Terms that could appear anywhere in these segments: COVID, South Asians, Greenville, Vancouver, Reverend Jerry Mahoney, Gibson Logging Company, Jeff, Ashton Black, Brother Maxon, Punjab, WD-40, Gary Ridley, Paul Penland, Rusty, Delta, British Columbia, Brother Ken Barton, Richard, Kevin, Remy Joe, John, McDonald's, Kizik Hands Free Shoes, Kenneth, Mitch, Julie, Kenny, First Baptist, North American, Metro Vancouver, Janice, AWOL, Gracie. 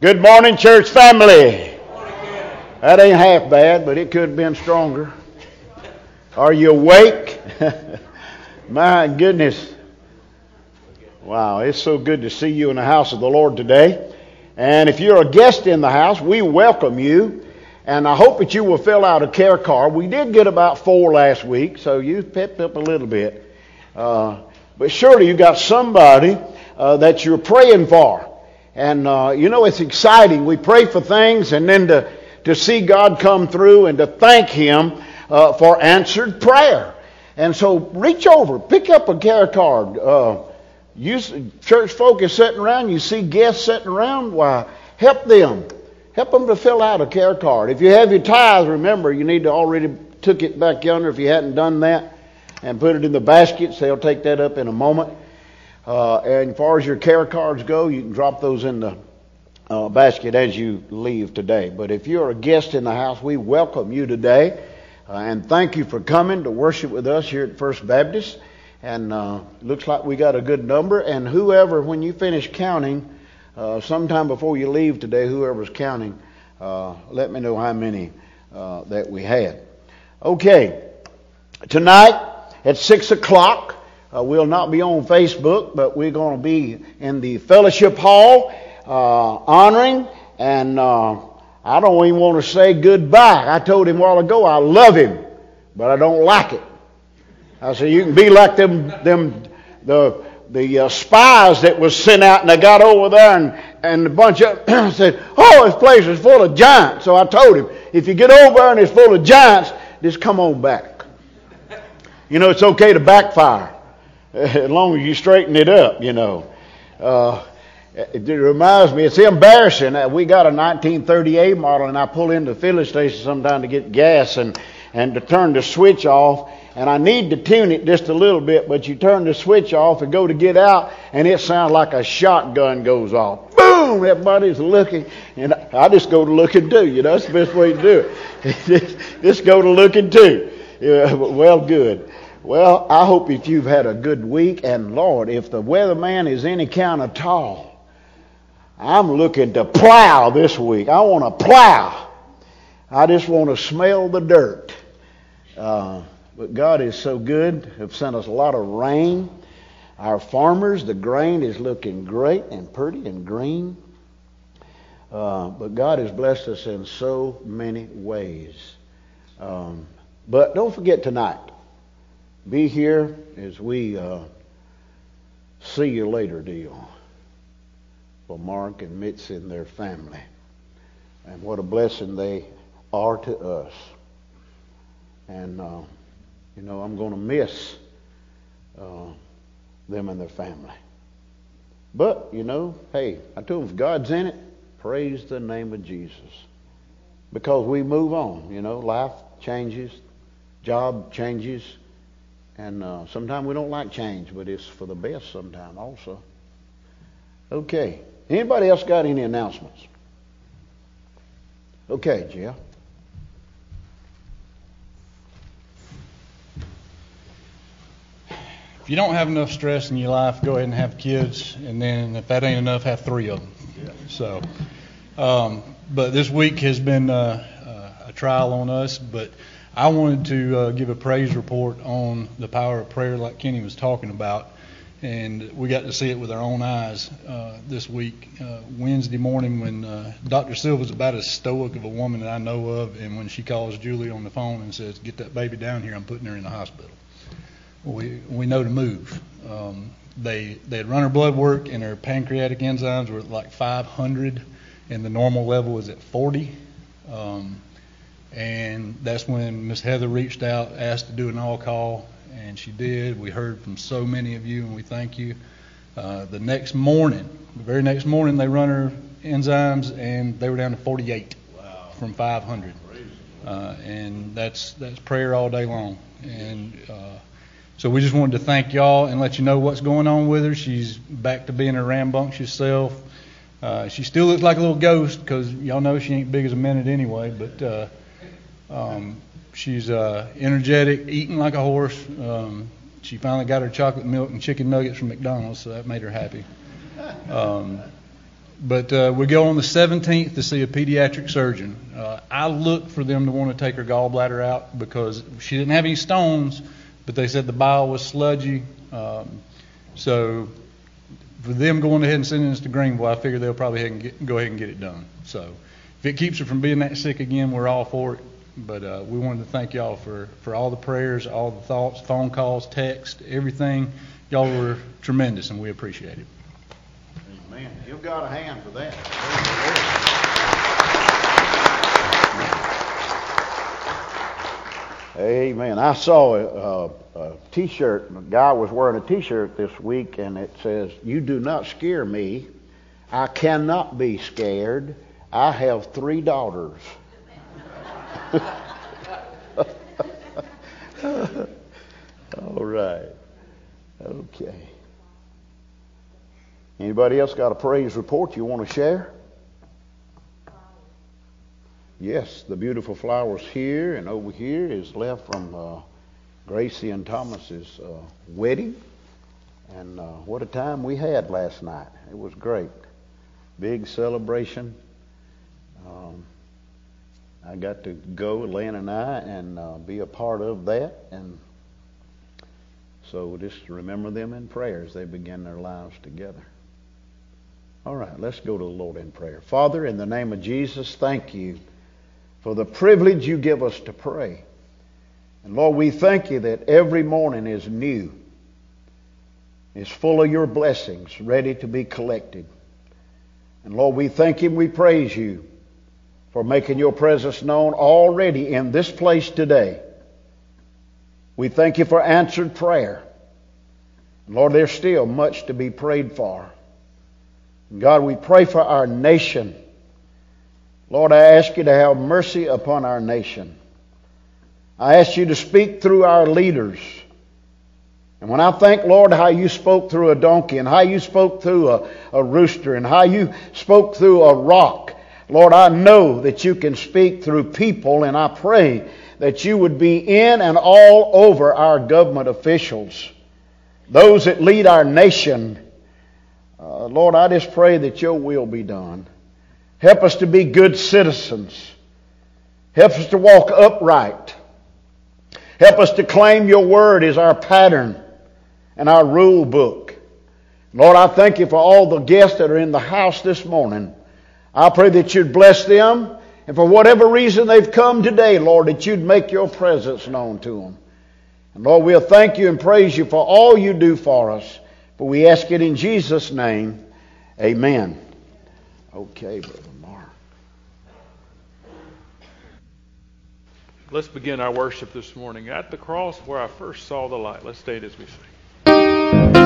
Good morning, church family. That ain't half bad, but it could have been stronger. Are you awake? My goodness. Wow, it's so good to see you in the house of the Lord today. And if you're a guest in the house, we welcome you. And I hope that you will fill out a care card. We did get about 4 last week, so you picked up a little bit. But surely you got somebody that you're praying for. And, it's exciting. We pray for things and then to see God come through and to thank Him for answered prayer. And so reach over, pick up a care card. Church folk is sitting around. You see guests sitting around. Why, help them. Help them to fill out a care card. If you have your tithes, remember, you need to already took it back yonder if you hadn't done that and put it in the baskets. They'll take that up in a moment. And as far as your care cards go, you can drop those in the basket as you leave today. But if you're a guest in the house, we welcome you today. And thank you for coming to worship with us here at First Baptist. And looks like we got a good number. And whoever, when you finish counting, sometime before you leave today, whoever's counting, let me know how many that we had. Okay, tonight at 6 o'clock. We'll not be on Facebook, but we're going to be in the fellowship hall honoring, and I don't even want to say goodbye. I told him a while ago I love him, but I don't like it. I said, you can be like the spies that was sent out, and they got over there, and a bunch of them said, oh, this place is full of giants. So I told him, if you get over there and it's full of giants, just come on back. You know, it's okay to backfire. As long as you straighten it up, you know. It reminds me, it's embarrassing. We got a 1938 model, and I pull into the filling station sometime to get gas and to turn the switch off. And I need to tune it just a little bit, but you turn the switch off and go to get out, and it sounds like a shotgun goes off. Boom! Everybody's looking. And I just go to looking too, you know. That's the best way to do it. Just go to looking too. Yeah, well, good. Well, I hope if you've had a good week, and Lord, if the weatherman is any kind of tall, I'm looking to plow this week. I want to plow. I just want to smell the dirt. But God is so good. He's sent us a lot of rain. Our farmers, the grain is looking great and pretty and green. But God has blessed us in so many ways. But don't forget tonight. Be here as we see you later deal for Mark and Mitch and their family. And what a blessing they are to us. And, I'm going to miss them and their family. But, hey, I told them if God's in it, praise the name of Jesus. Because we move on, life changes, job changes. And sometimes we don't like change, but it's for the best sometimes also. Okay. Anybody else got any announcements? Okay, Jeff. If you don't have enough stress in your life, go ahead and have kids. And then if that ain't enough, have 3 of them. Yeah. So, but this week has been a trial on us, but I wanted to give a praise report on the power of prayer like Kenny was talking about, and we got to see it with our own eyes this week. Wednesday morning when Dr. Silva's about as stoic of a woman that I know of, and when she calls Julie on the phone and says, get that baby down here, I'm putting her in the hospital. We know to move. They had run her blood work, and her pancreatic enzymes were at like 500, and the normal level was at 40. And that's when Miss Heather reached out, asked to do an all-call, and she did. We heard from so many of you, and we thank you. The very next morning, they run her enzymes, and they were down to 48 from 500. And that's prayer all day long. And so we just wanted to thank y'all and let you know what's going on with her. She's back to being her rambunctious self. She still looks like a little ghost because y'all know she ain't big as a minute anyway, but... she's energetic, eating like a horse. She finally got her chocolate milk and chicken nuggets from McDonald's, so that made her happy. But we go on the 17th to see a pediatric surgeon. I looked for them to want to take her gallbladder out because she didn't have any stones, but they said the bile was sludgy. So for them going ahead and sending us to Greenville, I figure they'll probably go ahead and get it done. So if it keeps her from being that sick again, we're all for it. But we wanted to thank y'all for all the prayers, all the thoughts, phone calls, text, everything. Y'all were tremendous, and we appreciate it. Amen. Give God a hand for that. Amen. I saw a T-shirt. A guy was wearing a T-shirt this week, and it says, "You do not scare me. I cannot be scared. I have 3 daughters." All right. Okay. Anybody else got a praise report you want to share? Yes, the beautiful flowers here and over here is left from Gracie and Thomas's wedding. And what a time we had last night. It was great. Big celebration. I got to go, Lynn and I, and be a part of that. And so just remember them in prayer as they begin their lives together. All right, let's go to the Lord in prayer. Father, in the name of Jesus, thank you for the privilege you give us to pray. And Lord, we thank you that every morning is new, is full of your blessings, ready to be collected. And Lord, we thank you and we praise you for making your presence known already in this place today. We thank you for answered prayer. And Lord, there's still much to be prayed for. God, we pray for our nation. Lord, I ask you to have mercy upon our nation. I ask you to speak through our leaders. And when I think, Lord, how you spoke through a donkey and how you spoke through a rooster and how you spoke through a rock, Lord, I know that you can speak through people, and I pray that you would be in and all over our government officials, those that lead our nation. Lord, I just pray that your will be done. Help us to be good citizens. Help us to walk upright. Help us to claim your word as our pattern and our rule book. Lord, I thank you for all the guests that are in the house this morning. I pray that you'd bless them. And for whatever reason they've come today, Lord, that you'd make your presence known to them. And Lord, we'll thank you and praise you for all you do for us. But we ask it in Jesus' name. Amen. Okay, Brother Mark. Let's begin our worship this morning. At the cross where I first saw the light. Let's stay as we sing.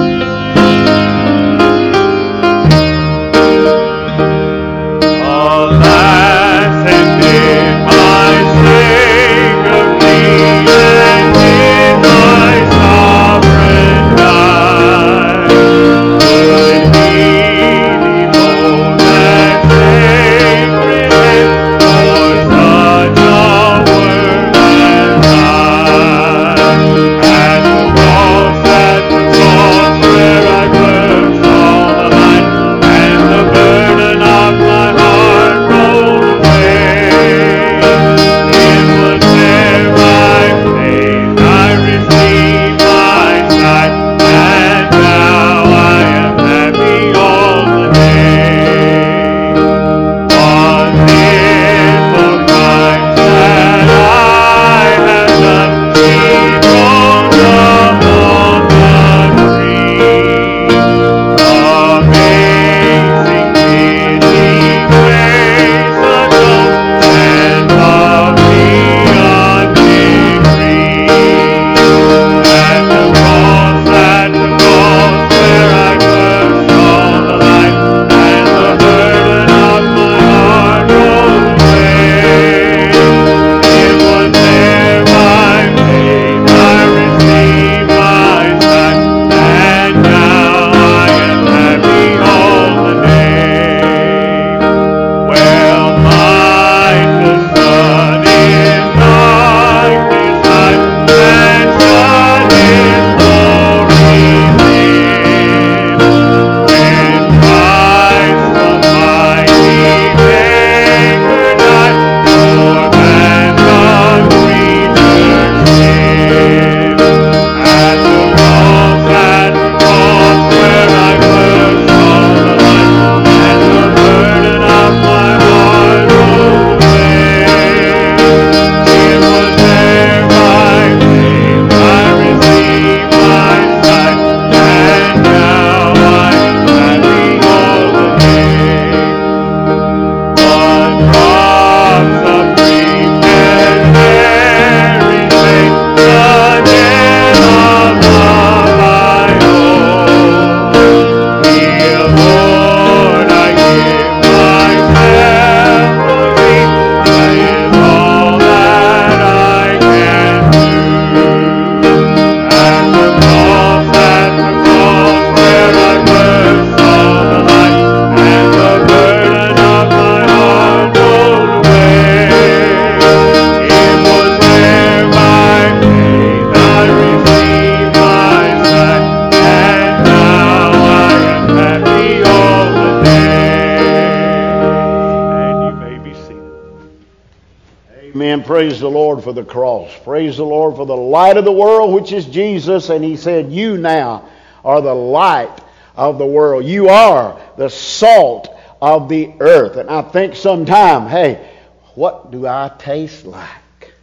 praise the Lord for the cross. Praise the Lord for the light of the world, which is Jesus. And he said, you now are the light of the world. You are the salt of the earth. And I think sometime, hey, what do I taste like?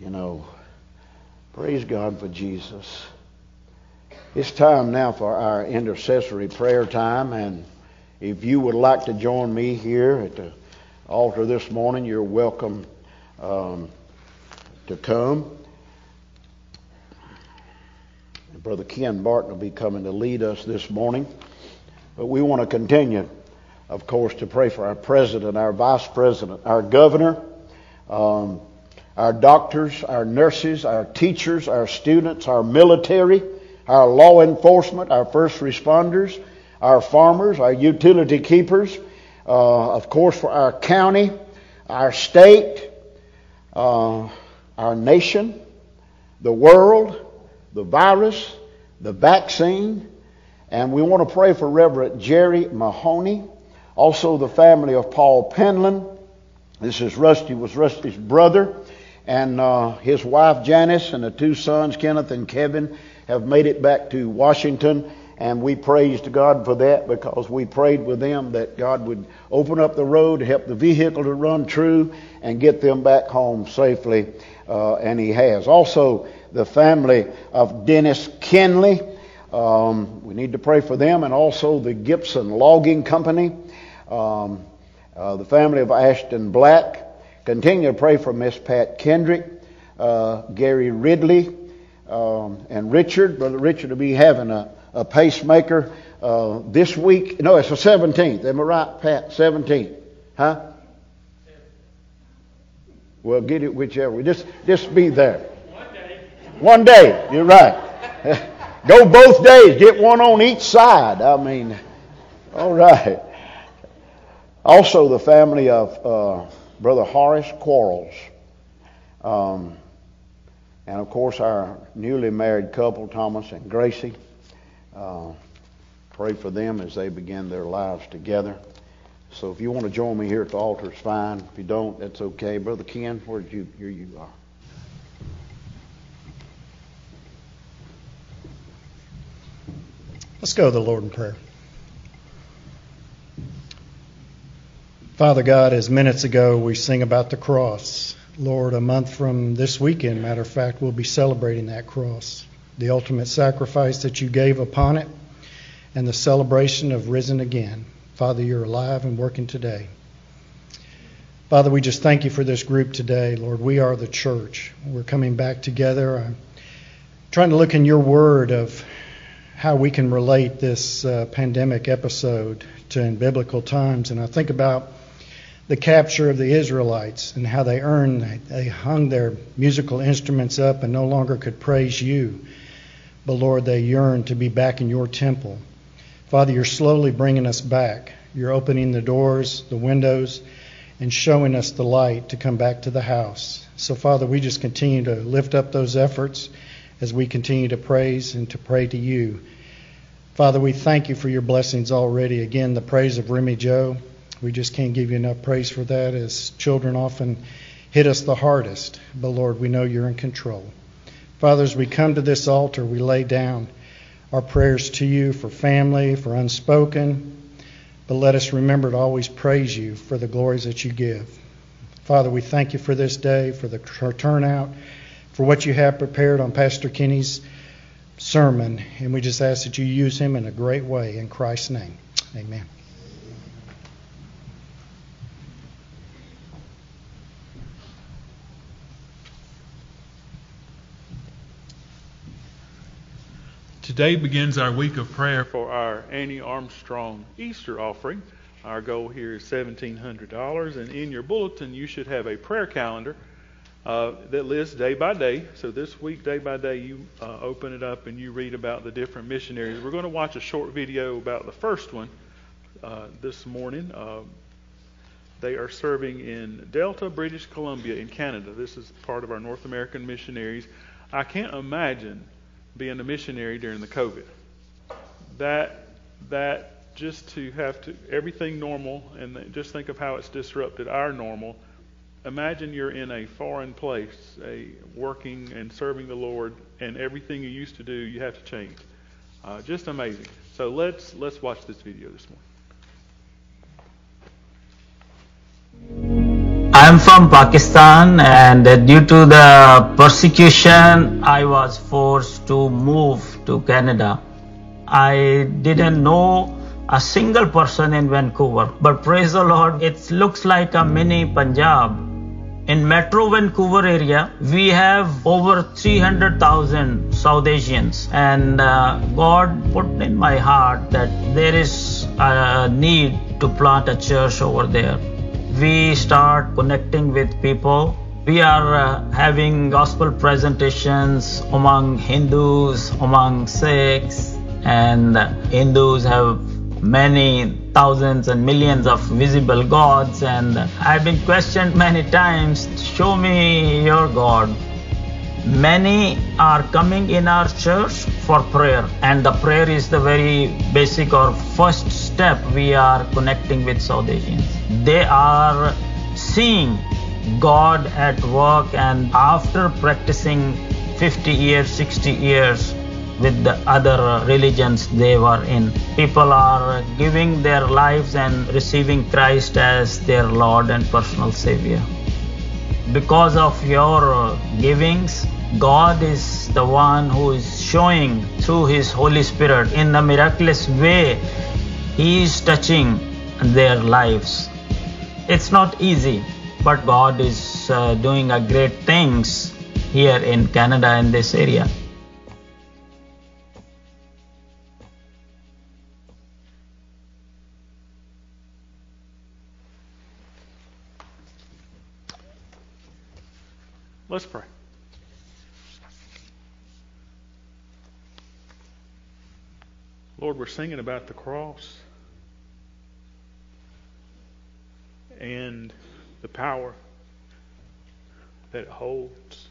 You know, praise God for Jesus. It's time now for our intercessory prayer time. And if you would like to join me here at the altar this morning, you're welcome to come. And Brother Ken Barton will be coming to lead us this morning. But we want to continue, of course, to pray for our president, our vice president, our governor, our doctors, our nurses, our teachers, our students, our military, our law enforcement, our first responders, our farmers, our utility keepers, of course for our county, our state, our nation, the world, the virus, the vaccine. And we want to pray for Reverend Jerry Mahoney, also the family of Paul Penland. This is Rusty's brother. And his wife, Janice, and the two sons, Kenneth and Kevin, have made it back to Washington. And we praised God for that, because we prayed with them that God would open up the road, help the vehicle to run true, and get them back home safely. And he has. Also, the family of Dennis Kenley. We need to pray for them. And also the Gibson Logging Company. The family of Ashton Black. Continue to pray for Miss Pat Kendrick, Gary Ridley, and Richard. Brother Richard will be having a pacemaker this week. No, it's the 17th. Am I right, Pat? 17th. Huh? Well, get it whichever. Just be there. One day. You're right. Go both days. Get one on each side. I mean, all right. Also, the family of Brother Horace Quarles. And of course our newly married couple, Thomas and Gracie. Pray for them as they begin their lives together. So if you want to join me here at the altar, it's fine. If you don't, that's okay. Brother Ken, here you are. Let's go to the Lord in prayer. Father God, as minutes ago we sing about the cross. Lord, a month from this weekend, matter of fact, we'll be celebrating that cross, the ultimate sacrifice that you gave upon it, and the celebration of risen again. Father, you're alive and working today. Father, we just thank you for this group today. Lord, we are the church. We're coming back together. I'm trying to look in your word of how we can relate this pandemic episode to in biblical times. And I think about the capture of the Israelites and how they hung their musical instruments up and no longer could praise you. But Lord, they yearned to be back in your temple. Father, you're slowly bringing us back. You're opening the doors, the windows, and showing us the light to come back to the house. So Father, we just continue to lift up those efforts as we continue to praise and to pray to you. Father, we thank you for your blessings already. Again, the praise of Remy Joe. We just can't give you enough praise for that, as children often hit us the hardest. But Lord, we know you're in control. Father, as we come to this altar, we lay down our prayers to you for family, for unspoken. But let us remember to always praise you for the glories that you give. Father, we thank you for this day, for the turnout, for what you have prepared on Pastor Kenny's sermon. And we just ask that you use him in a great way. In Christ's name, amen. Today begins our week of prayer for our Annie Armstrong Easter offering. Our goal here is $1,700, and in your bulletin you should have a prayer calendar that lists day by day. So this week, day by day, you open it up and you read about the different missionaries. We're going to watch a short video about the first one this morning. They are serving in Delta, British Columbia in Canada. This is part of our North American missionaries. I can't imagine being a missionary during the COVID. That just to have to everything normal, and just think of how it's disrupted our normal. imagine you're in a foreign place, working and serving the Lord, and everything you used to do, you have to change. Just amazing. So let's watch this video this morning. I'm from Pakistan, and due to the persecution, I was forced to move to Canada. I didn't know a single person in Vancouver, but praise the Lord, it looks like a mini Punjab. In Metro Vancouver area, we have over 300,000 South Asians, and God put in my heart that there is a need to plant a church over there. We start connecting with people. We are having gospel presentations among Hindus, among Sikhs, and Hindus have many thousands and millions of visible gods, and I've been questioned many times, show me your God. Many are coming in our church for prayer, and the prayer is the very basic or first step. We are connecting with South Asians. They are seeing God at work, and after practicing 50 years, 60 years, with the other religions they were in, people are giving their lives and receiving Christ as their Lord and personal Savior. Because of your givings, God is the one who is showing through His Holy Spirit in a miraculous way. He is touching their lives. It's not easy, but God is doing a great things here in Canada in this area. Let's pray. Lord, we're singing about the cross and the power that it holds.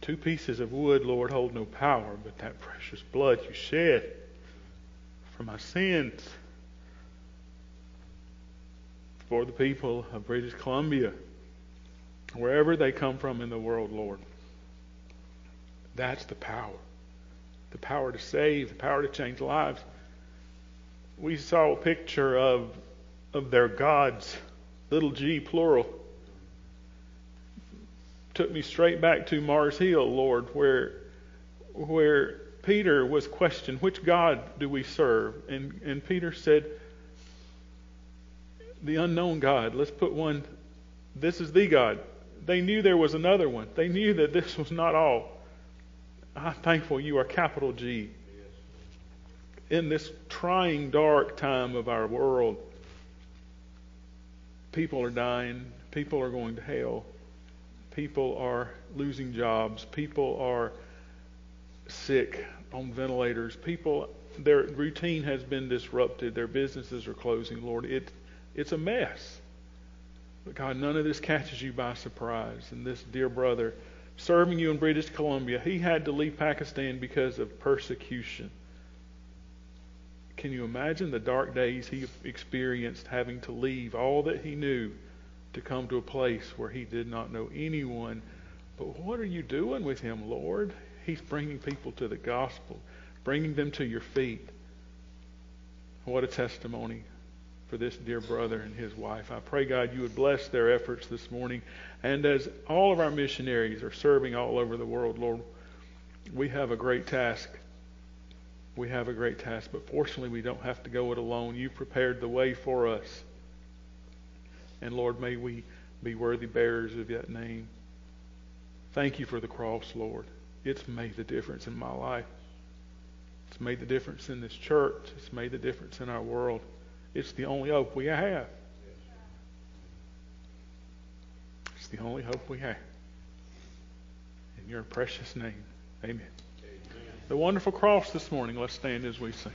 Two pieces of wood, Lord, hold no power, but that precious blood you shed for my sins, for the people of British Columbia, wherever they come from in the world, Lord. That's the power. The power to save, the power to change lives. We saw a picture of their gods, little g, plural. Took me straight back to Mars Hill, Lord, where Peter was questioned, which God do we serve? And Peter said, the unknown God. Let's put one, this is the God. They knew there was another one. They knew that this was not all. I'm thankful you are capital G. In this trying, dark time of our world, people are dying. People are going to hell. People are losing jobs. People are sick on ventilators. People, their routine has been disrupted. Their businesses are closing, Lord. It's a mess. But God, none of this catches you by surprise. And this dear brother serving you in British Columbia, he had to leave Pakistan because of persecution. Can you imagine the dark days he experienced having to leave all that he knew to come to a place where he did not know anyone? But what are you doing with him, Lord? He's bringing people to the gospel, bringing them to your feet. What a testimony for this dear brother and his wife. I pray, God, you would bless their efforts this morning. And as all of our missionaries are serving all over the world, Lord, we have a great task. We have a great task, but fortunately we don't have to go it alone. You prepared the way for us. And Lord, may we be worthy bearers of that name. Thank you for the cross, Lord. It's made the difference in my life. It's made the difference in this church. It's made the difference in our world. It's the only hope we have. It's the only hope we have. In your precious name, amen. Amen. The wonderful cross this morning. Let's stand as we sing.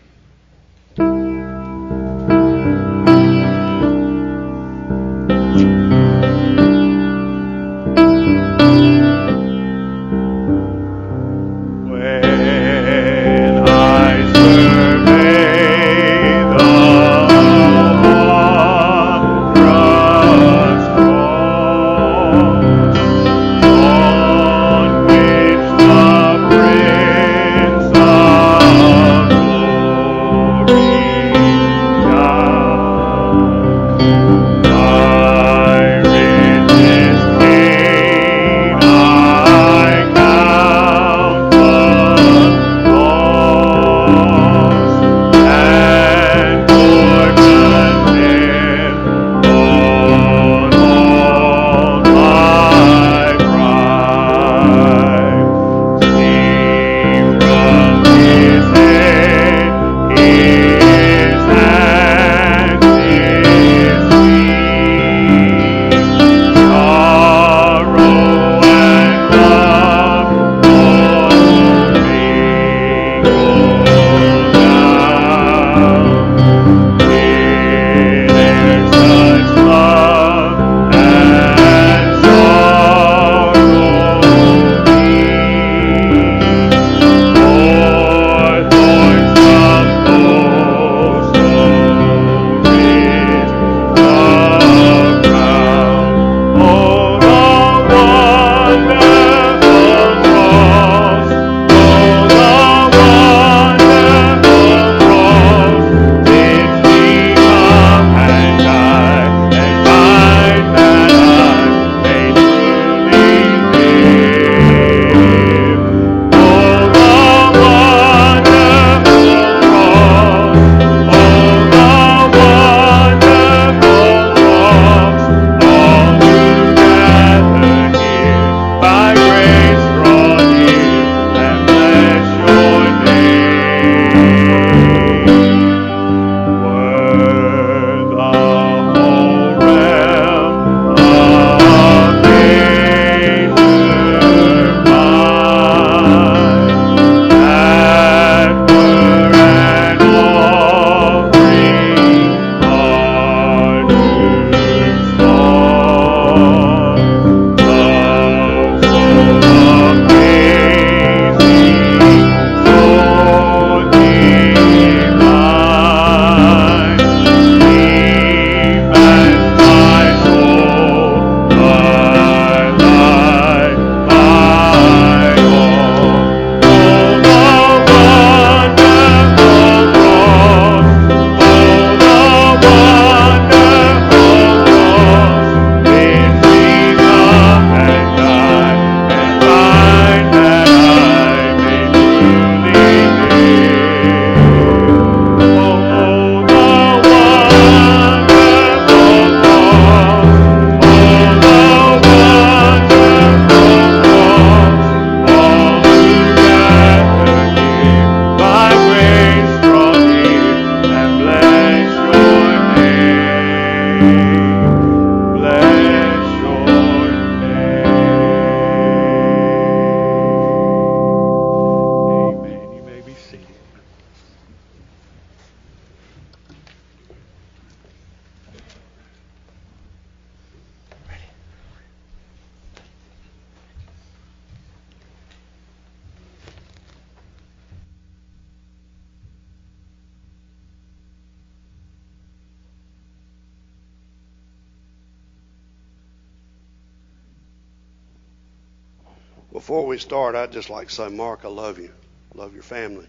Before we start, I'd just like to say, Mark, I love you. I love your family.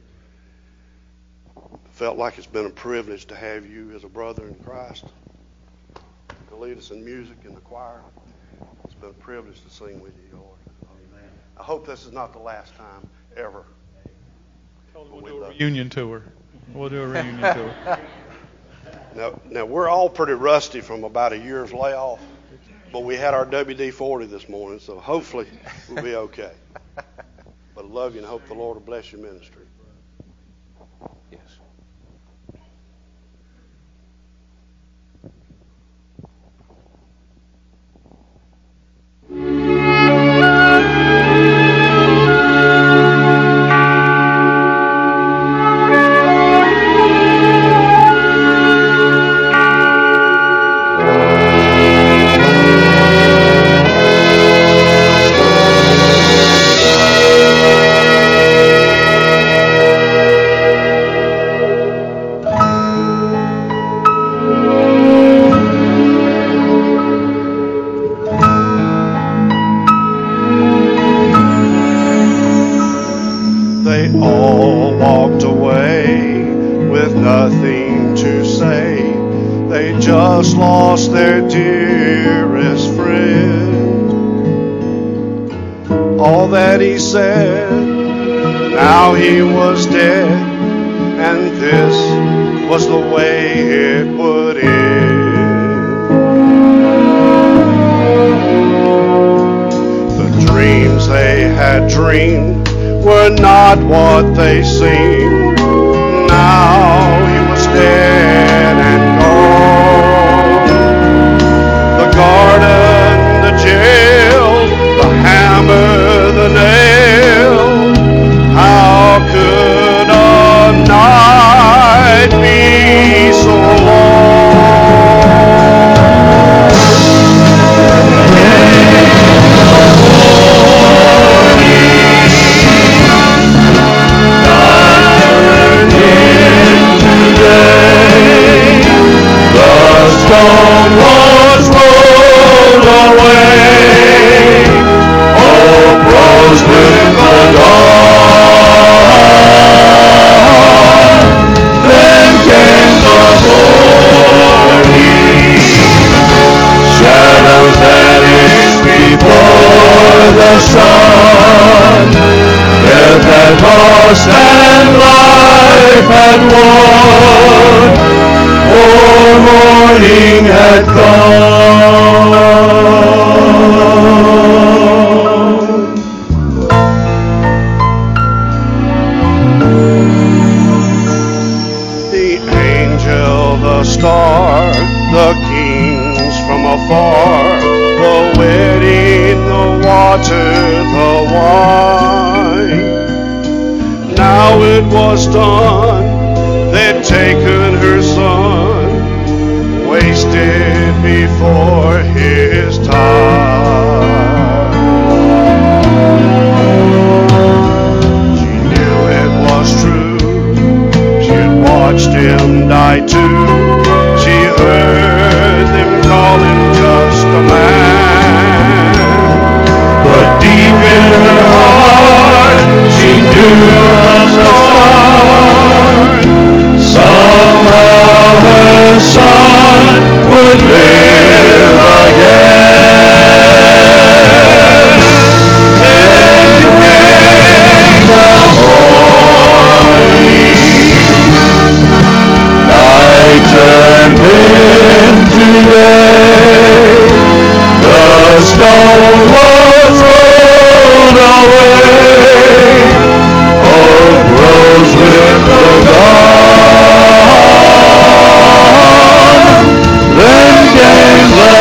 I felt like it's been a privilege to have you as a brother in Christ, to lead us in music and the choir. It's been a privilege to sing with you, Lord. Amen. I hope this is not the last time ever. We'll do a reunion tour. Now, we're all pretty rusty from about a year's layoff, but we had our WD-40 this morning, so hopefully we'll be okay. But I love you and hope the Lord will bless your ministry. Yes. Then came the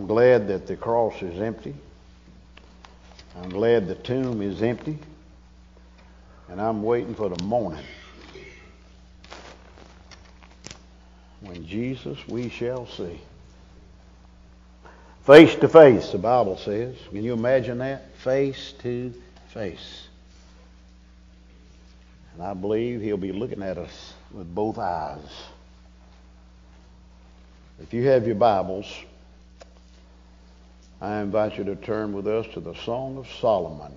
I'm glad that the cross is empty. I'm glad the tomb is empty. And I'm waiting for the morning when Jesus we shall see. Face to face, the Bible says. Can you imagine that? Face to face. And I believe he'll be looking at us with both eyes. If you have your Bibles, I invite you to turn with us to the Song of Solomon,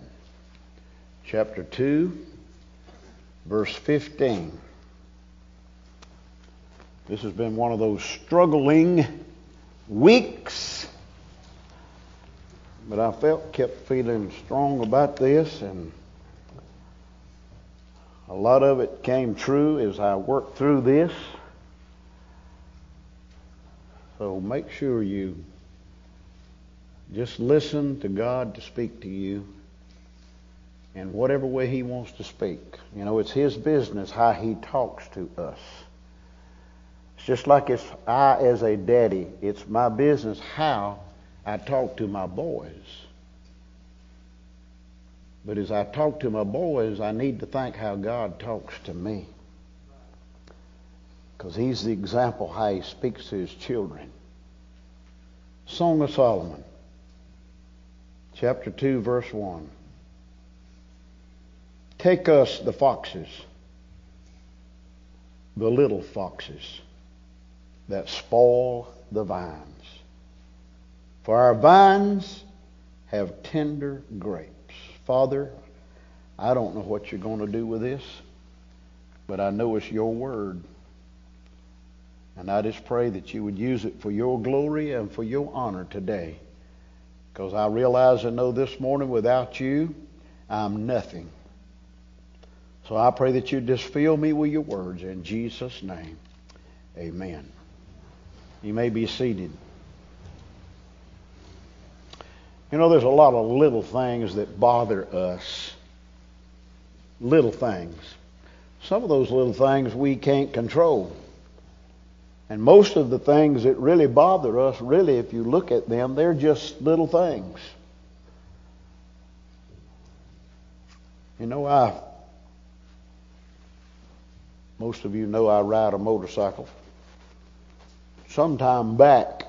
chapter 2, verse 15. This has been one of those struggling weeks, but I kept feeling strong about this, and a lot of it came true as I worked through this. So make sure you just listen to God to speak to you in whatever way he wants to speak. You know, it's his business how he talks to us. It's just like if I as a daddy, it's my business how I talk to my boys. But as I talk to my boys, I need to think how God talks to me. Because he's the example how he speaks to his children. Song of Solomon, chapter 2, verse 1. Take us the foxes, the little foxes that spoil the vines. For our vines have tender grapes. Father, I don't know what you're going to do with this, but I know it's your word. And I just pray that you would use it for your glory and for your honor today. Because I realize and know this morning without you, I'm nothing. So I pray that you just fill me with your words in Jesus' name. Amen. You may be seated. You know, there's a lot of little things that bother us. Little things. Some of those little things we can't control. And most of the things that really bother us, really, if you look at them, they're just little things. You know, most of you know I ride a motorcycle. Sometime back,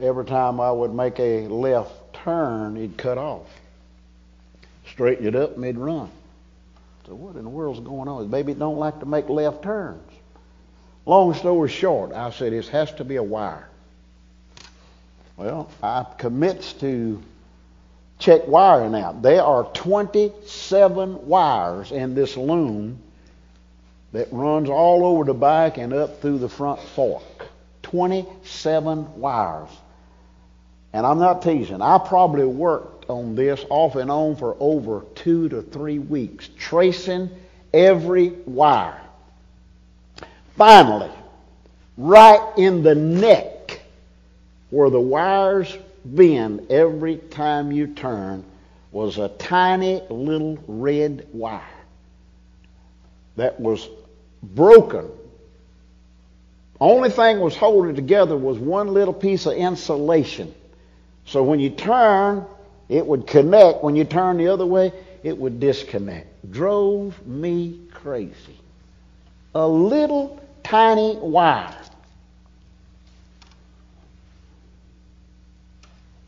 every time I would make a left turn, he'd cut off, straighten it up, and he'd run. So what in the world's going on? His baby don't like to make left turns. Long story short, I said, this has to be a wire. Well, I commits to check wiring out. There are 27 wires in this loom that runs all over the bike and up through the front fork. 27 wires. And I'm not teasing. I probably worked on this off and on for over 2 to 3 weeks, tracing every wire. Finally, right in the neck where the wires bend every time you turn was a tiny little red wire that was broken. Only thing was holding it together was one little piece of insulation. So when you turn, it would connect. When you turn the other way, it would disconnect. Drove me crazy. A little tiny wire.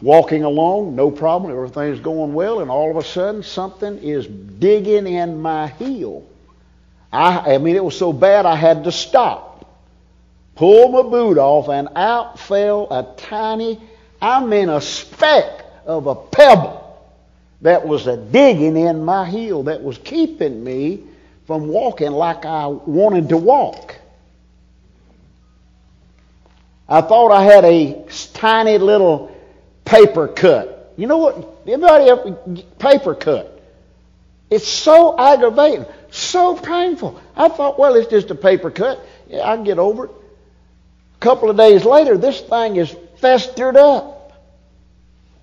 Walking along, no problem. Everything's going well, and all of a sudden, something is digging in my heel. I mean, it was so bad I had to stop, pull my boot off, and out fell a tiny. I mean, a speck of a pebble that was a digging in my heel that was keeping me from walking like I wanted to walk. I thought I had a tiny little paper cut. You know what? Anybody ever paper cut? It's so aggravating, so painful. I thought, well, it's just a paper cut. Yeah, I can get over it. A couple of days later, this thing is festered up.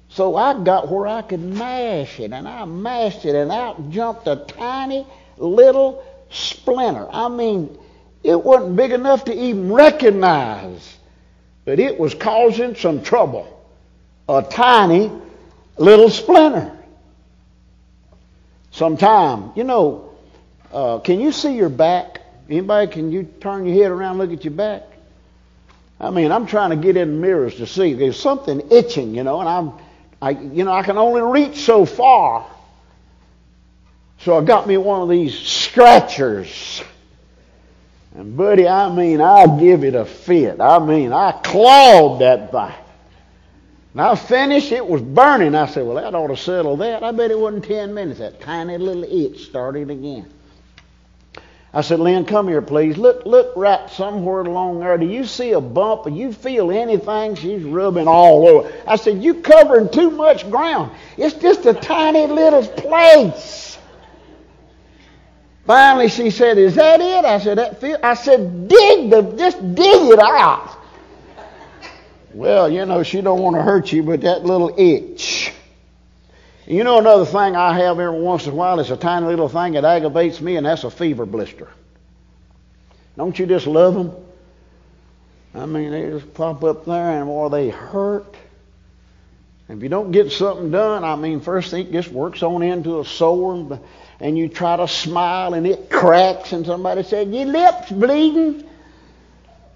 So I got where I could mash it, and I mashed it, and out jumped a tiny little splinter. I mean, it wasn't big enough to even recognize, but it was causing some trouble. a tiny little splinter. Sometime, you know, can you see your back? Anybody, can you turn your head around and look at your back? I mean, I'm trying to get in mirrors to see. There's something itching, you know, and I can only reach so far. So I got me one of these scratchers. And buddy, I mean, I give it a fit. I mean, I clawed that thing. And I finished, it was burning. I said, well, that ought to settle that. I bet it wasn't 10 minutes. That tiny little itch started again. I said, Lynn, come here, please. Look right somewhere along there. Do you see a bump? Do you feel anything? She's rubbing all over. I said, you're covering too much ground. It's just a tiny little place. Finally, she said, is that it? I said, that feel. I said, just dig it out. Well, you know, she don't want to hurt you, but that little itch. You know, another thing I have every once in a while is a tiny little thing that aggravates me, and that's a fever blister. Don't you just love them? I mean, they just pop up there, and boy, they hurt. And if you don't get something done, I mean, first thing, it just works on into a sore, and you try to smile, and it cracks, and somebody said, your lip's bleeding.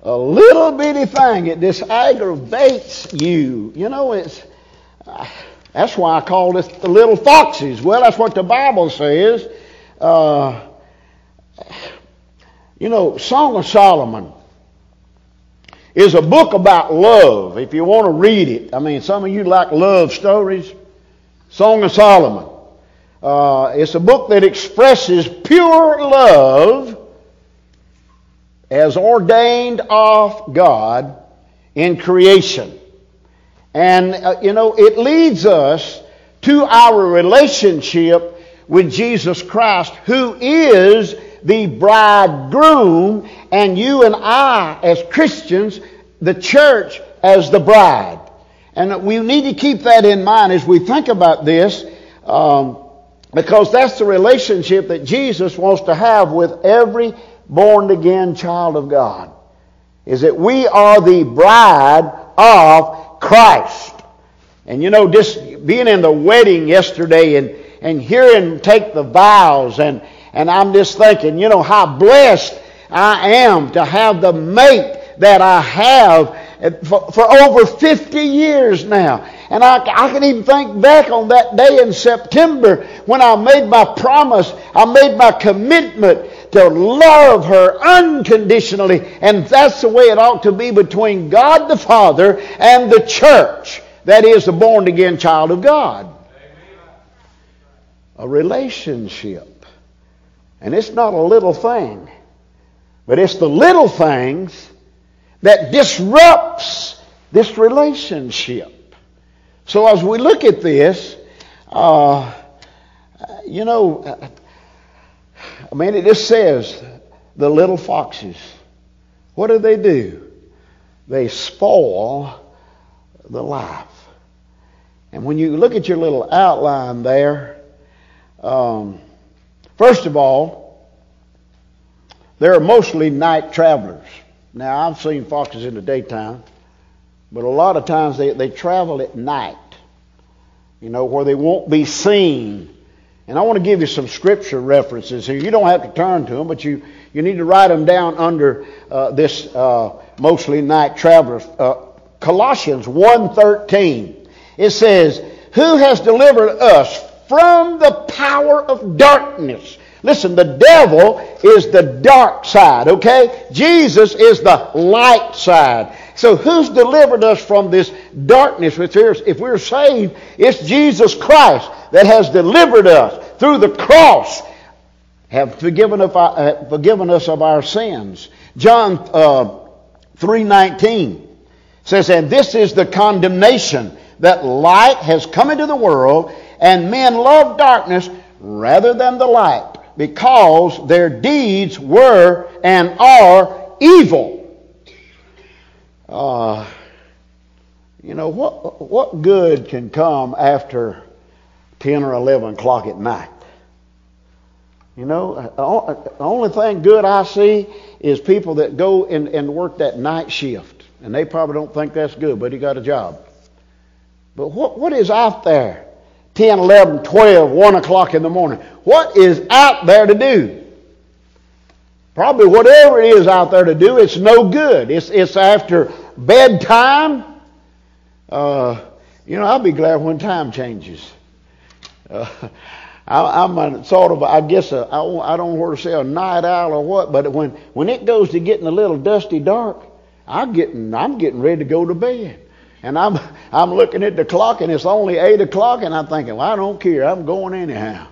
A little bitty thing, it just aggravates you. You know, it's... that's why I call this the little foxes. Well, that's what the Bible says. You know, Song of Solomon is a book about love. If you want to read it, I mean, some of you like love stories. Song of Solomon. It's a book that expresses pure love as ordained of God in creation. And, you know, it leads us to our relationship with Jesus Christ, who is the bridegroom, and you and I as Christians, the church, as the bride. And we need to keep that in mind as we think about this, because that's the relationship that Jesus wants to have with every born-again child of God, is that we are the bride of Christ. And you know, just being in the wedding yesterday and hearing take the vows, and I'm just thinking, you know, how blessed I am to have the mate that I have for over 50 years now. And I can even think back on that day in September when I made my promise, I made my commitment to love her unconditionally. And that's the way it ought to be between God the Father and the church. That is the born-again child of God. Amen. A relationship. And it's not a little thing. But it's the little things that disrupts this relationship. So as we look at this, you know... I mean, it just says, the little foxes. What do? They spoil the life. And when you look at your little outline there, first of all, they're mostly night travelers. Now, I've seen foxes in the daytime, but a lot of times they travel at night, you know, where they won't be seen. And I want to give you some scripture references here. You don't have to turn to them, but you need to write them down under this mostly night traveler. Colossians 1:13. It says, who has delivered us from the power of darkness? Listen, the devil is the dark side, okay? Jesus is the light side. So who's delivered us from this darkness? If we're saved, it's Jesus Christ that has delivered us through the cross, have forgiven us of our sins. John 3:19 says, and this is the condemnation, that light has come into the world, and men love darkness rather than the light, because their deeds were and are evil. You know, what good can come after 10 or 11 o'clock at night? You know, the only thing good I see is people that go and work that night shift. And they probably don't think that's good, but he got a job. But what is out there? 10, 11, 12, 1 o'clock in the morning. What is out there to do? Probably whatever it is out there to do, it's no good. It's after bedtime. I'll be glad when time changes. I don't want to say a night owl or what, but when it goes to getting a little dusty dark, I'm getting ready to go to bed. And I'm looking at the clock, and it's only 8 o'clock, and I'm thinking, well, I don't care. I'm going anyhow.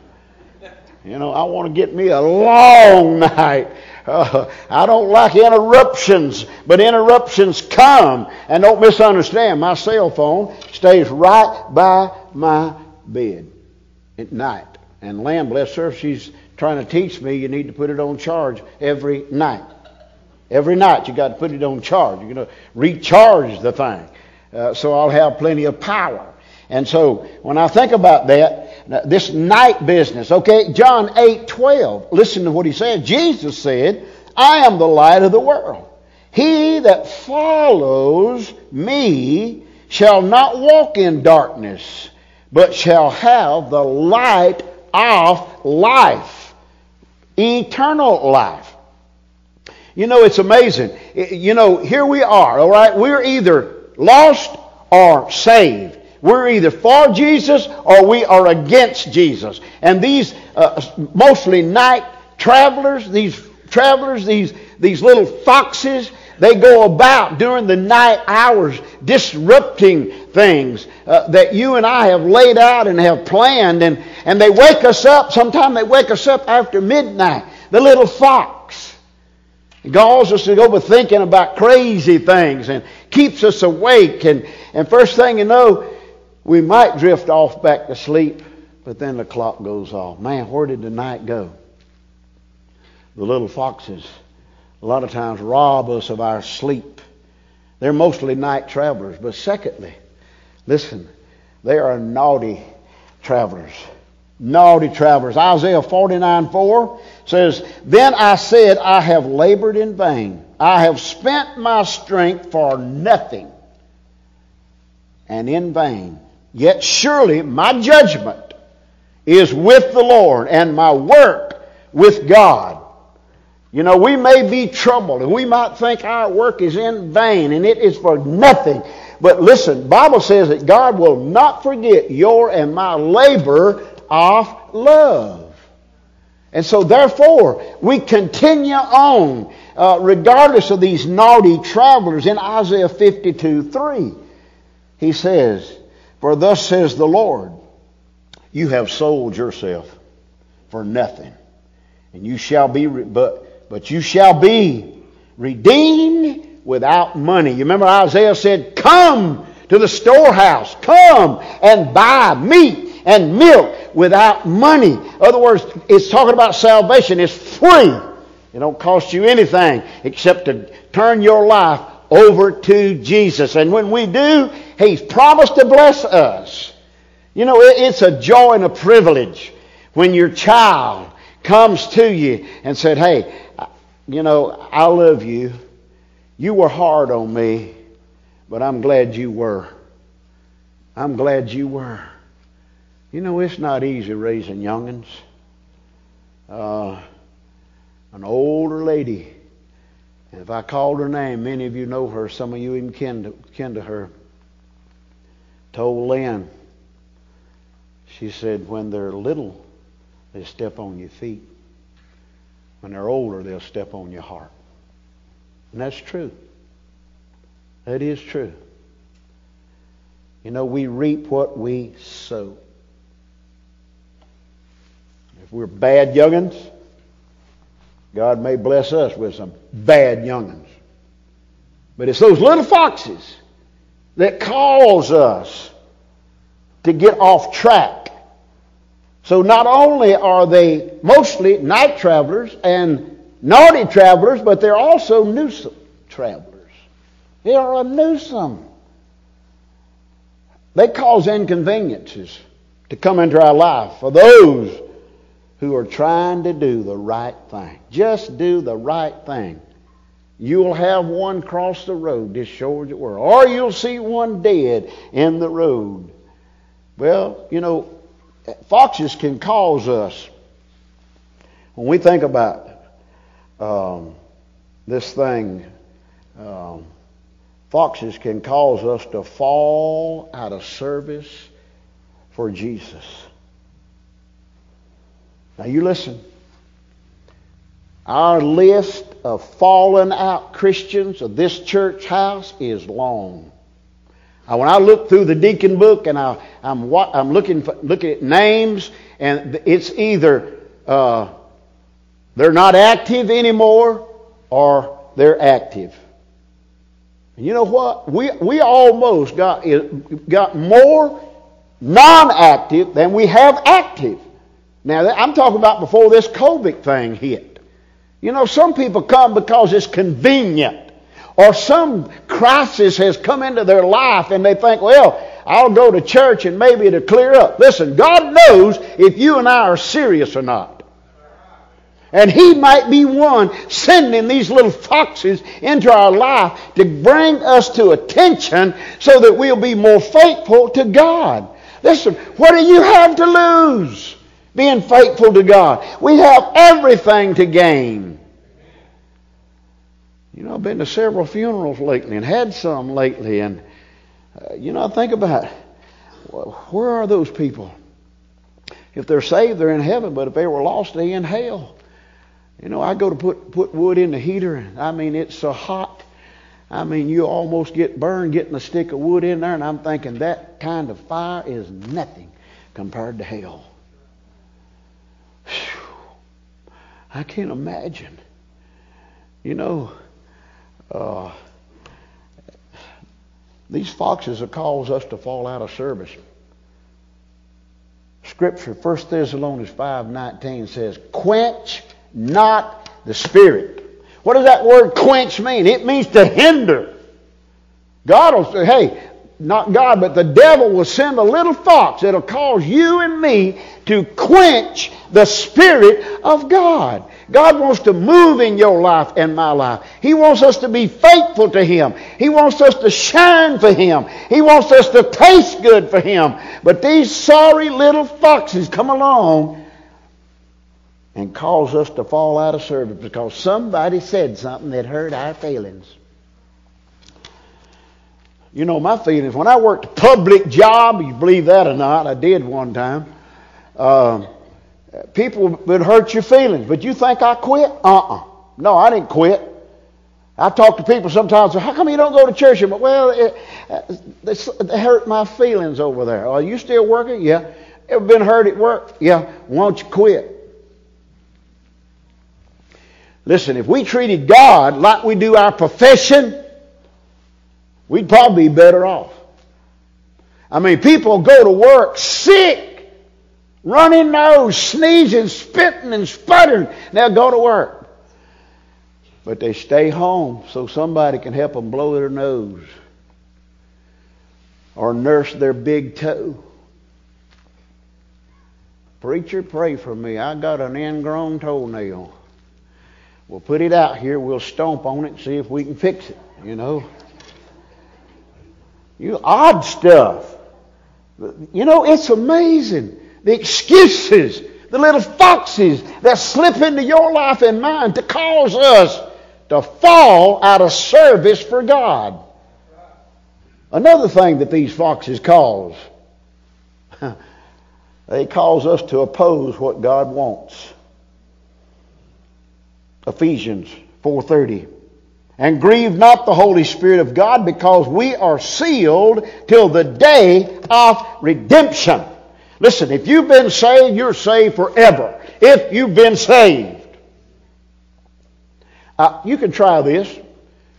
I want to get me a long night. I don't like interruptions, but interruptions come. And don't misunderstand, my cell phone stays right by my bed at night. And Lamb, bless her, she's trying to teach me you need to put it on charge every night. Every night you got to put it on charge. You're going to recharge the thing. So I'll have plenty of power. And so when I think about that, this night business, okay, John 8:12, listen to what he said. Jesus said, I am the light of the world. He that follows me shall not walk in darkness, but shall have the light of life, eternal life. It's amazing. Here we are, all right? We're either lost or saved. We're either for Jesus or we are against Jesus. And these mostly night travelers, these little foxes, they go about during the night hours disrupting things that you and I have laid out and have planned. And they wake us up. Sometimes they wake us up after midnight. The little fox. It galls us to go with thinking about crazy things and keeps us awake. And first thing you know, we might drift off back to sleep, but then the clock goes off. Man, where did the night go? The little foxes a lot of times rob us of our sleep. They're mostly night travelers. But secondly, listen, they are naughty travelers. Naughty travelers. Isaiah 49:4 says, Then I said, I have labored in vain. I have spent my strength for nothing and in vain. Yet surely my judgment is with the Lord and my work with God. We may be troubled and we might think our work is in vain and it is for nothing. But listen, the Bible says that God will not forget your and my labor of love. And so therefore, we continue on regardless of these naughty travelers. In Isaiah 52:3, he says, For thus says the Lord, you have sold yourself for nothing, and you shall be But you shall be redeemed without money. You remember Isaiah said, Come to the storehouse. Come and buy meat and milk without money. In other words, it's talking about salvation. It's free. It don't cost you anything except to turn your life over to Jesus. And when we do, He's promised to bless us. It's a joy and a privilege when your child comes to you and said, Hey, I love you. You were hard on me, but I'm glad you were. I'm glad you were. It's not easy raising young'uns. An older lady, and if I called her name, many of you know her, some of you even kin to her, told Lynn, she said, when they're little, they step on your feet. When they're older, they'll step on your heart. And that's true. That is true. We reap what we sow. If we're bad young'uns, God may bless us with some bad young'uns. But it's those little foxes that cause us to get off track. So not only are they mostly night travelers and naughty travelers, but they're also nuisance travelers. They are a nuisance. They cause inconveniences to come into our life for those who are trying to do the right thing. Just do the right thing. You'll have one cross the road, this shore of the world, or you'll see one dead in the road. Well, you know, foxes can cause us, when we think about this thing, foxes can cause us to fall out of service for Jesus. Now you listen. Our list of fallen out Christians of this church house is long. When I look through the deacon book and I'm looking at names, and it's either they're not active anymore or they're active. And you know what? We almost got more non-active than we have active. Now, I'm talking about before this COVID thing hit. You know, some people come because it's convenient, or some crisis has come into their life and they think, well, I'll go to church and maybe it'll clear up. Listen, God knows if you and I are serious or not. And He might be one sending these little foxes into our life to bring us to attention so that we'll be more faithful to God. Listen, what do you have to lose being faithful to God? We have everything to gain. You know, I've been to several funerals lately and had some lately. And, you know, I think about, where are those people? If they're saved, they're in heaven. But if they were lost, they're in hell. You know, I go to put wood in the heater, and I mean, it's so hot. I mean, you almost get burned getting a stick of wood in there, and I'm thinking that kind of fire is nothing compared to hell. Whew. I can't imagine. You know, these foxes have caused us to fall out of service. Scripture, 1 Thessalonians 5:19 says, quench not the Spirit. What does that word quench mean? It means to hinder. God will say, hey, not God, but the devil will send a little fox that'll cause you and me to quench the Spirit of God. God wants to move in your life and my life. He wants us to be faithful to Him. He wants us to shine for Him. He wants us to taste good for Him. But these sorry little foxes come along and cause us to fall out of service because somebody said something that hurt our feelings. You know, my feelings, when I worked a public job, you believe that or not, I did one time, people would hurt your feelings. But you think I quit? No, I didn't quit. I talk to people sometimes, how come you don't go to church? But, well, they hurt my feelings over there. Are you still working? Yeah. Ever been hurt at work? Yeah. Why don't you quit? Listen, if we treated God like we do our profession, we'd probably be better off. I mean, people go to work sick, runny nose, sneezing, spitting, and sputtering. They'll go to work. But they stay home so somebody can help them blow their nose or nurse their big toe. Preacher, pray for me. I got an ingrown toenail. We'll put it out here, we'll stomp on it and see if we can fix it, you know. You odd stuff. You know, it's amazing. The excuses, the little foxes that slip into your life and mine to cause us to fall out of service for God. Another thing that these foxes cause, they cause us to oppose what God wants. Ephesians 4:30. And grieve not the Holy Spirit of God, because we are sealed till the day of redemption. Listen, if you've been saved, you're saved forever. If you've been saved. You can try this.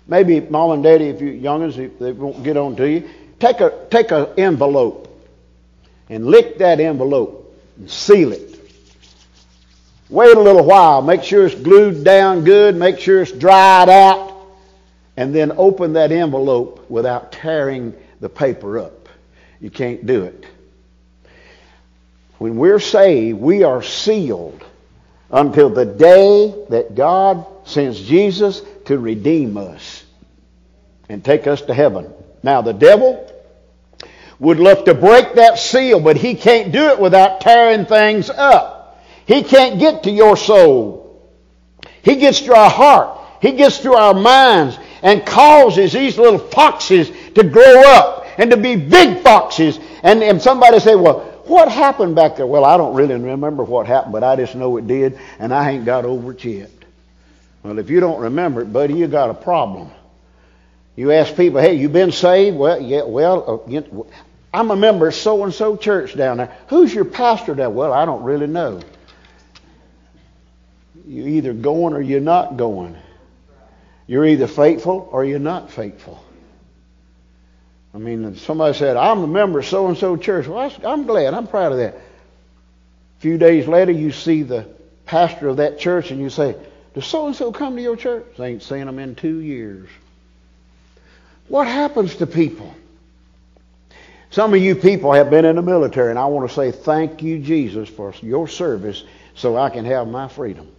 Maybe Mom and Daddy, if you're youngins, they won't get on to you. Take a envelope and lick that envelope and seal it. Wait a little while. Make sure it's glued down good. Make sure it's dried out. And then open that envelope without tearing the paper up. You can't do it. When we're saved, we are sealed until the day that God sends Jesus to redeem us and take us to heaven. Now, the devil would love to break that seal, but he can't do it without tearing things up. He can't get to your soul. He gets to our heart. He gets to our minds and causes these little foxes to grow up and to be big foxes. And somebody say, well, what happened back there? Well, I don't really remember what happened, but I just know it did, and I ain't got over it yet. Well, if you don't remember it, buddy, you got a problem. You ask people, hey, you been saved? Well, yeah, I'm a member of so-and-so church down there. Who's your pastor down there? Well, I don't really know. You're either going or you're not going. You're either faithful or you're not faithful. I mean, somebody said, I'm a member of so-and-so church. Well, I'm glad. I'm proud of that. A few days later, you see the pastor of that church and you say, does so-and-so come to your church? They ain't seen them in 2 years. What happens to people? Some of you people have been in the military, and I want to say thank you, Jesus, for your service so I can have my freedom.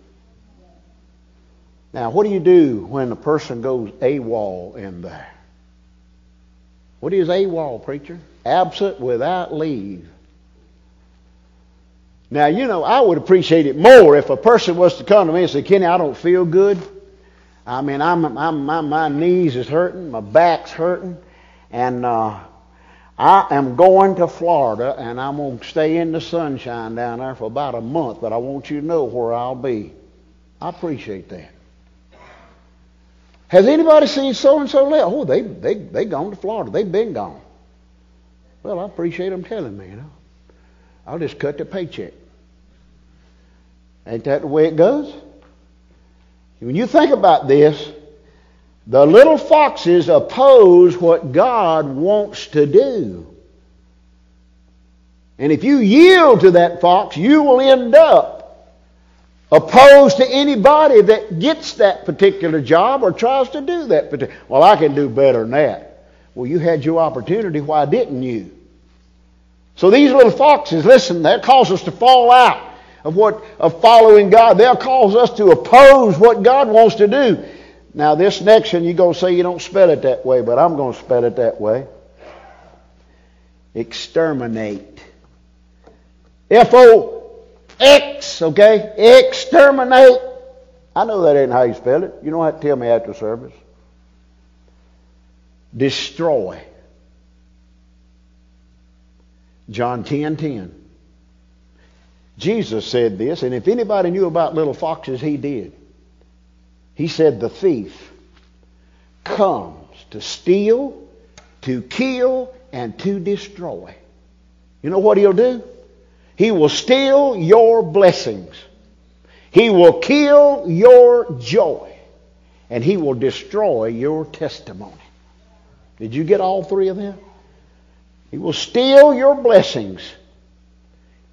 Now, what do you do when a person goes AWOL in there? What is AWOL, preacher? Absent without leave. Now, you know, I would appreciate it more if a person was to come to me and say, Kenny, I don't feel good. I mean, my knees is hurting, my back's hurting, and I am going to Florida, and I'm going to stay in the sunshine down there for about a month, but I want you to know where I'll be. I appreciate that. Has anybody seen so-and-so left? Oh, they gone to Florida. They've been gone. Well, I appreciate them telling me, you know. I'll just cut the paycheck. Ain't that the way it goes? When you think about this, the little foxes oppose what God wants to do. And if you yield to that fox, you will end up opposed to anybody that gets that particular job or tries to do that particular. Well, I can do better than that. Well, you had your opportunity. Why didn't you? So these little foxes, listen, they'll cause us to fall out of following God. They'll cause us to oppose what God wants to do. Now, this next one, you're going to say you don't spell it that way, but I'm going to spell it that way. Exterminate. F-O. X, okay? Exterminate. I know that ain't how you spell it. You don't have to tell me after service. Destroy. John 10:10. Jesus said this, and if anybody knew about little foxes, he did. He said the thief comes to steal, to kill, and to destroy. You know what he'll do? He will steal your blessings. He will kill your joy. And he will destroy your testimony. Did you get all three of them? He will steal your blessings,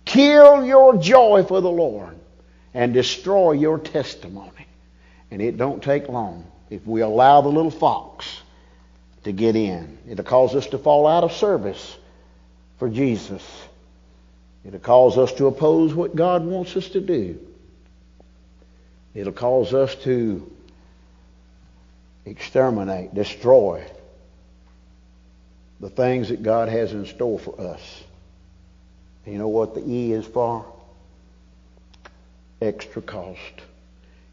kill your joy for the Lord, and destroy your testimony. And it don't take long if we allow the little fox to get in. It'll cause us to fall out of service for Jesus. It'll cause us to oppose what God wants us to do. It'll cause us to exterminate, destroy the things that God has in store for us. And you know what the E is for? Extra cost.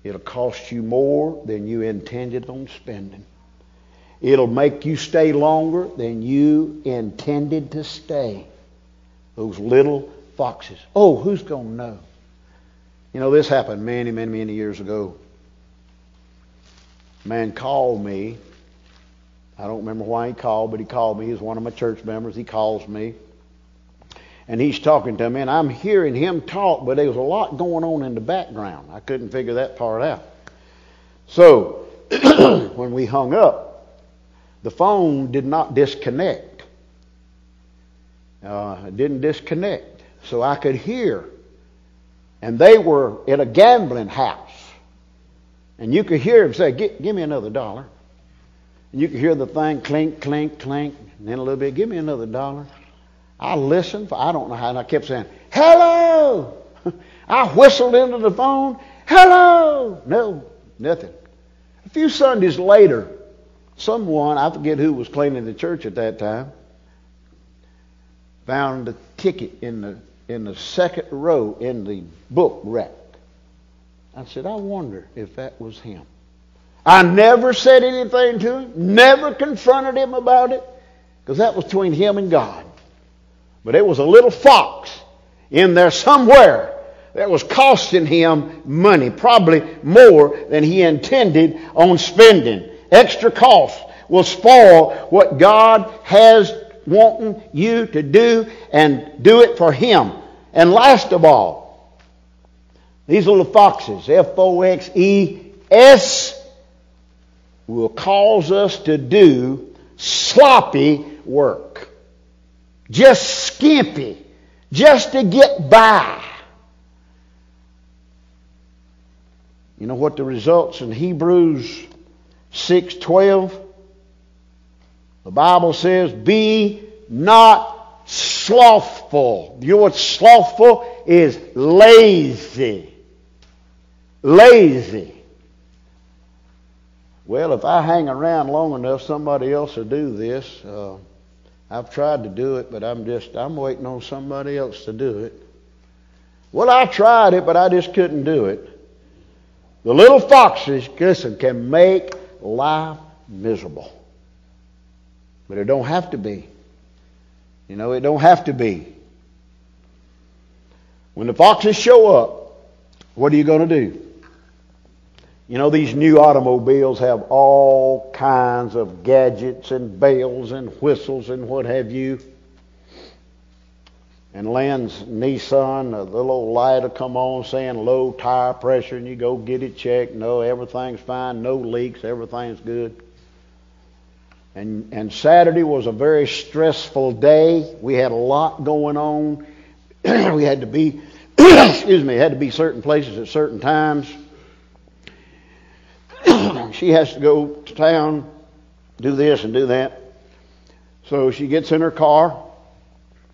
It'll cost you more than you intended on spending. It'll make you stay longer than you intended to stay. Those little foxes. Oh, who's going to know? You know, this happened many, many, many years ago. A man called me. I don't remember why he called, but he called me. He was one of my church members. He calls me. And he's talking to me, and I'm hearing him talk, but there was a lot going on in the background. I couldn't figure that part out. So, when we hung up, the phone did not disconnect. It didn't disconnect, so I could hear. And they were at a gambling house. And you could hear him say, give me another dollar. And you could hear the thing clink, clink, clink, and then a little bit, give me another dollar. I listened, for I don't know how, and I kept saying, hello! I whistled into the phone, hello! No, nothing. A few Sundays later, someone, I forget who was cleaning the church at that time, found the ticket in the second row in the book rack. I said, I wonder if that was him. I never said anything to him, never confronted him about it, because that was between him and God. But it was a little fox in there somewhere that was costing him money, probably more than he intended on spending. Extra costs will spoil what God has wanting you to do, and do it for Him. And last of all, these little foxes, F-O-X-E-S, will cause us to do sloppy work. Just skimpy. Just to get by. You know what the results in Hebrews 6:12? The Bible says, be not slothful. You know what slothful is? Lazy. Lazy. Well, if I hang around long enough, somebody else will do this. I've tried to do it, but I'm waiting on somebody else to do it. Well, I tried it, but I just couldn't do it. The little foxes, listen, can make life miserable. But it don't have to be. You know, it don't have to be. When the foxes show up, what are you going to do? You know, these new automobiles have all kinds of gadgets and bells and whistles and what have you. And Lynn's Nissan, the little light will come on saying low tire pressure, and you go get it checked. No, everything's fine. No leaks. Everything's good. And Saturday was a very stressful day. We had a lot going on. We had to be, certain places at certain times. She has to go to town, do this and do that. So she gets in her car,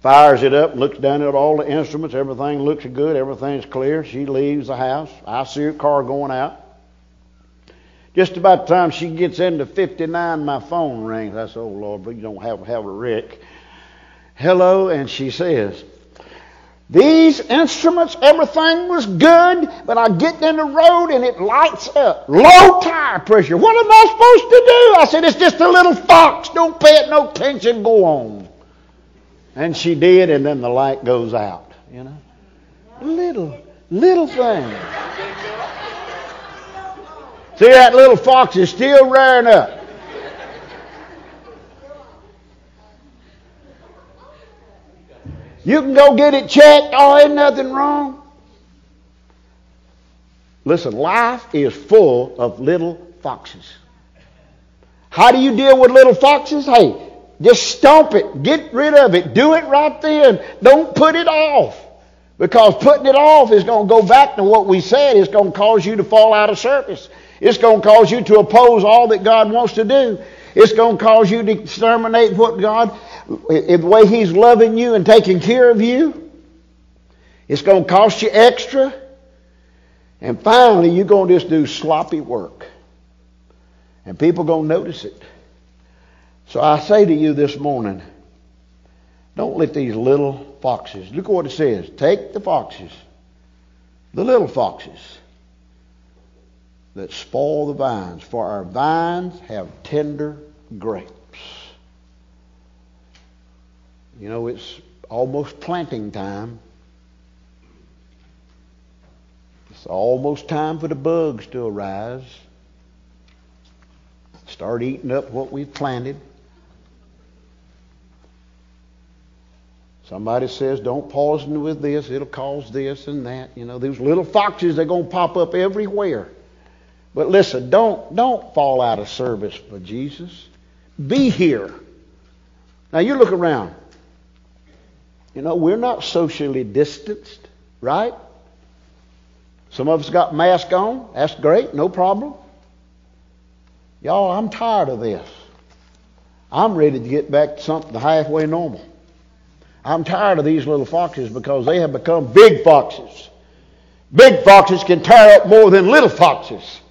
fires it up, looks down at all the instruments. Everything looks good. Everything's clear. She leaves the house. I see her car going out. Just about the time she gets into 59, my phone rings. I said, oh, Lord, but you don't have a wreck. Hello, and she says, these instruments, everything was good, but I get in the road and it lights up. Low tire pressure. What am I supposed to do? I said, it's just a little fox. Don't pay it no attention. Go on. And she did, and then the light goes out, you know. Little thing. See, that little fox is still rearing up. You can go get it checked. Oh, ain't nothing wrong. Listen, life is full of little foxes. How do you deal with little foxes? Hey, just stomp it. Get rid of it. Do it right then. Don't put it off. Because putting it off is going to go back to what we said. It's going to cause you to fall out of service. It's going to cause you to oppose all that God wants to do. It's going to cause you to exterminate what God, the way He's loving you and taking care of you. It's going to cost you extra. And finally, you're going to just do sloppy work. And people are going to notice it. So I say to you this morning, don't let these little foxes, look what it says, take the foxes, the little foxes, that spoil the vines, for our vines have tender grapes. You know, it's almost planting time. It's almost time for the bugs to arise. Start eating up what we've planted. Somebody says, don't poison with this, it'll cause this and that. You know, these little foxes, they're going to pop up everywhere. But listen, don't fall out of service for Jesus. Be here. Now you look around. You know, we're not socially distanced, right? Some of us got masks on. That's great, no problem. Y'all, I'm tired of this. I'm ready to get back to something halfway normal. I'm tired of these little foxes because they have become big foxes. Big foxes can tear up more than little foxes.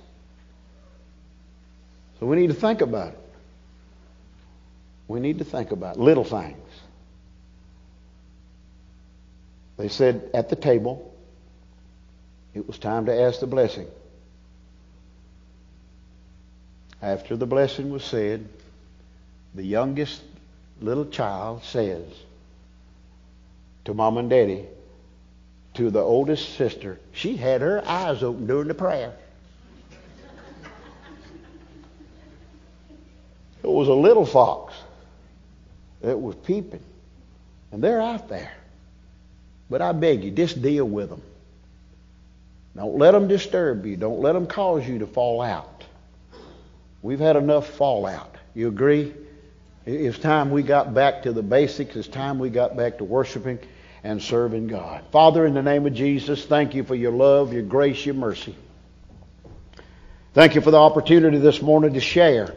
So we need to think about it. We need to think about little things. They said at the table, it was time to ask the blessing. After the blessing was said, the youngest little child says to Mom and Daddy, to the oldest sister, she had her eyes open during the prayer. It was a little fox that was peeping. And they're out there. But I beg you, just deal with them. Don't let them disturb you. Don't let them cause you to fall out. We've had enough fallout. You agree? It's time we got back to the basics. It's time we got back to worshiping and serving God. Father, in the name of Jesus, thank you for your love, your grace, your mercy. Thank you for the opportunity this morning to share.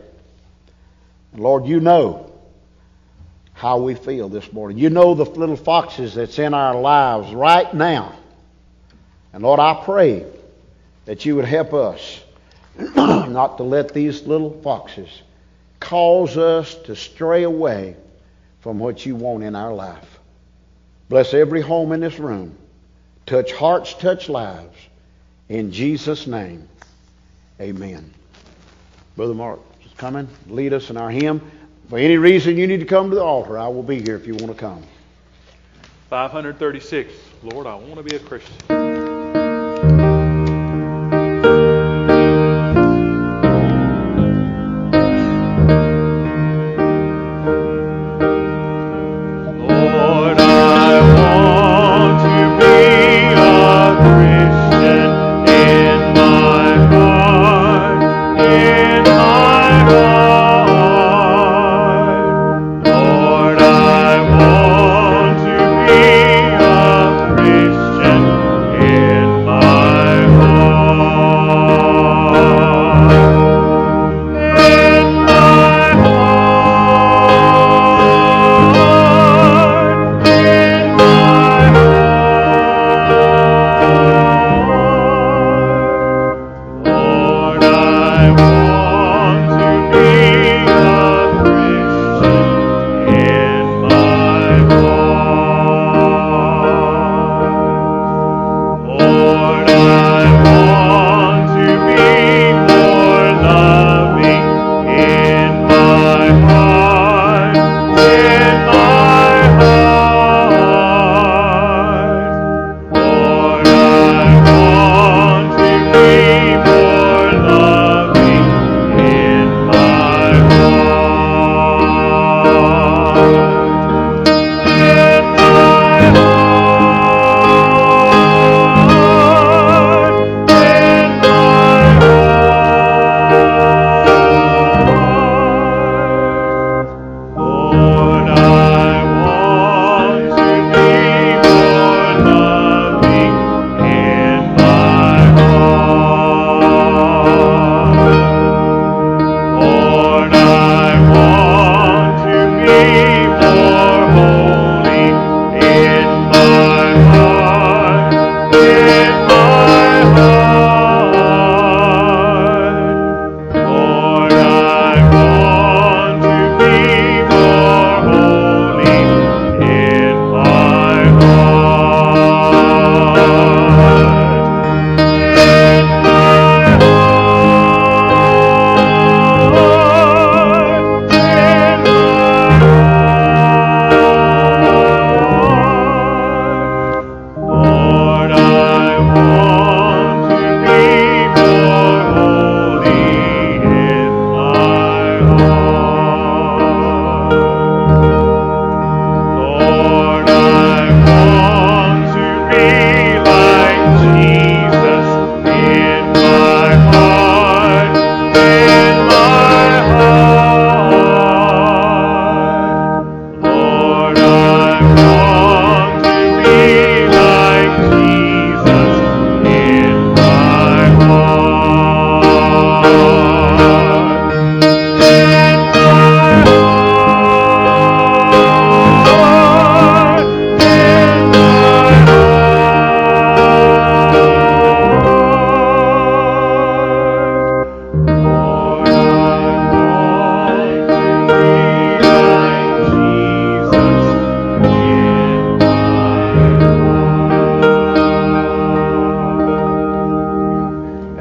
Lord, you know how we feel this morning. You know the little foxes that's in our lives right now. And Lord, I pray that you would help us not to let these little foxes cause us to stray away from what you want in our life. Bless every home in this room. Touch hearts, touch lives. In Jesus' name, amen. Brother Mark. Come and lead us in our hymn. For any reason you need to come to the altar, I will be here if you want to come. 536, Lord, I want to be a Christian.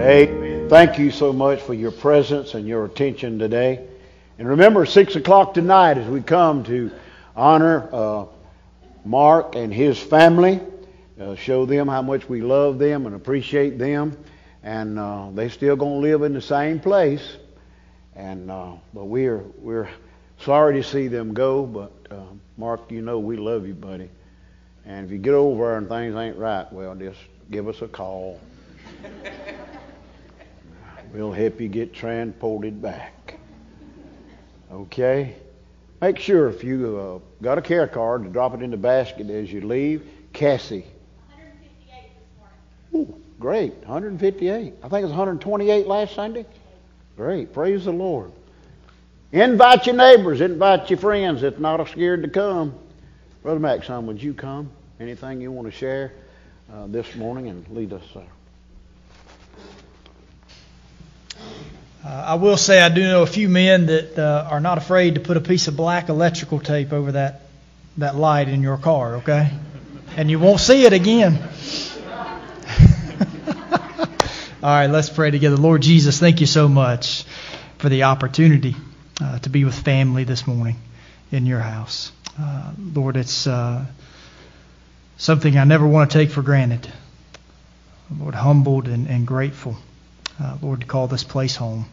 Amen. Thank you so much for your presence and your attention today. And remember, 6 o'clock tonight as we come to honor Mark and his family, show them how much we love them and appreciate them. And they still going to live in the same place. And but we're sorry to see them go, but Mark, you know we love you, buddy. And if you get over and things ain't right, well, just give us a call. We'll help you get transported back. Okay? Make sure if you got a care card to drop it in the basket as you leave. Cassie. 158 this morning. Ooh, great. 158. I think it was 128 last Sunday. Great. Praise the Lord. Invite your neighbors. Invite your friends that's not scared to come. Brother Maxon, would you come? Anything you want to share this morning and lead us? I will say I do know a few men that are not afraid to put a piece of black electrical tape over that light in your car, okay? And you won't see it again. All right, let's pray together. Lord Jesus, thank you so much for the opportunity to be with family this morning in your house. Lord, it's something I never want to take for granted. Lord, humbled and grateful, Lord, to call this place home.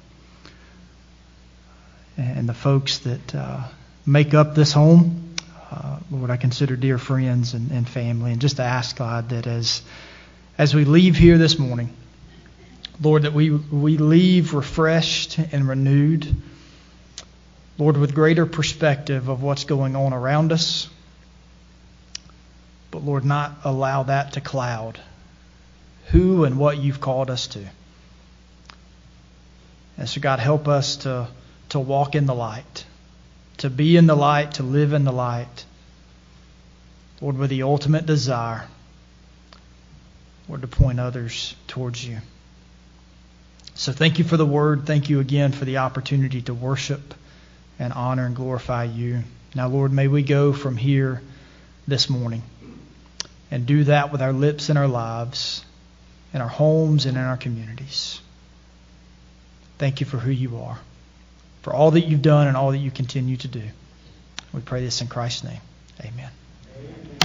And the folks that make up this home, Lord, I consider dear friends and family. And just to ask, God, that as we leave here this morning, Lord, that we leave refreshed and renewed, Lord, with greater perspective of what's going on around us. But, Lord, not allow that to cloud who and what you've called us to. And so, God, help us to walk in the light, to be in the light, to live in the light, Lord, with the ultimate desire, Lord, to point others towards you. So thank you for the word. Thank you again for the opportunity to worship and honor and glorify you. Now, Lord, may we go from here this morning and do that with our lips and our lives, in our homes and in our communities. Thank you for who you are, for all that you've done and all that you continue to do. We pray this in Christ's name. Amen. Amen.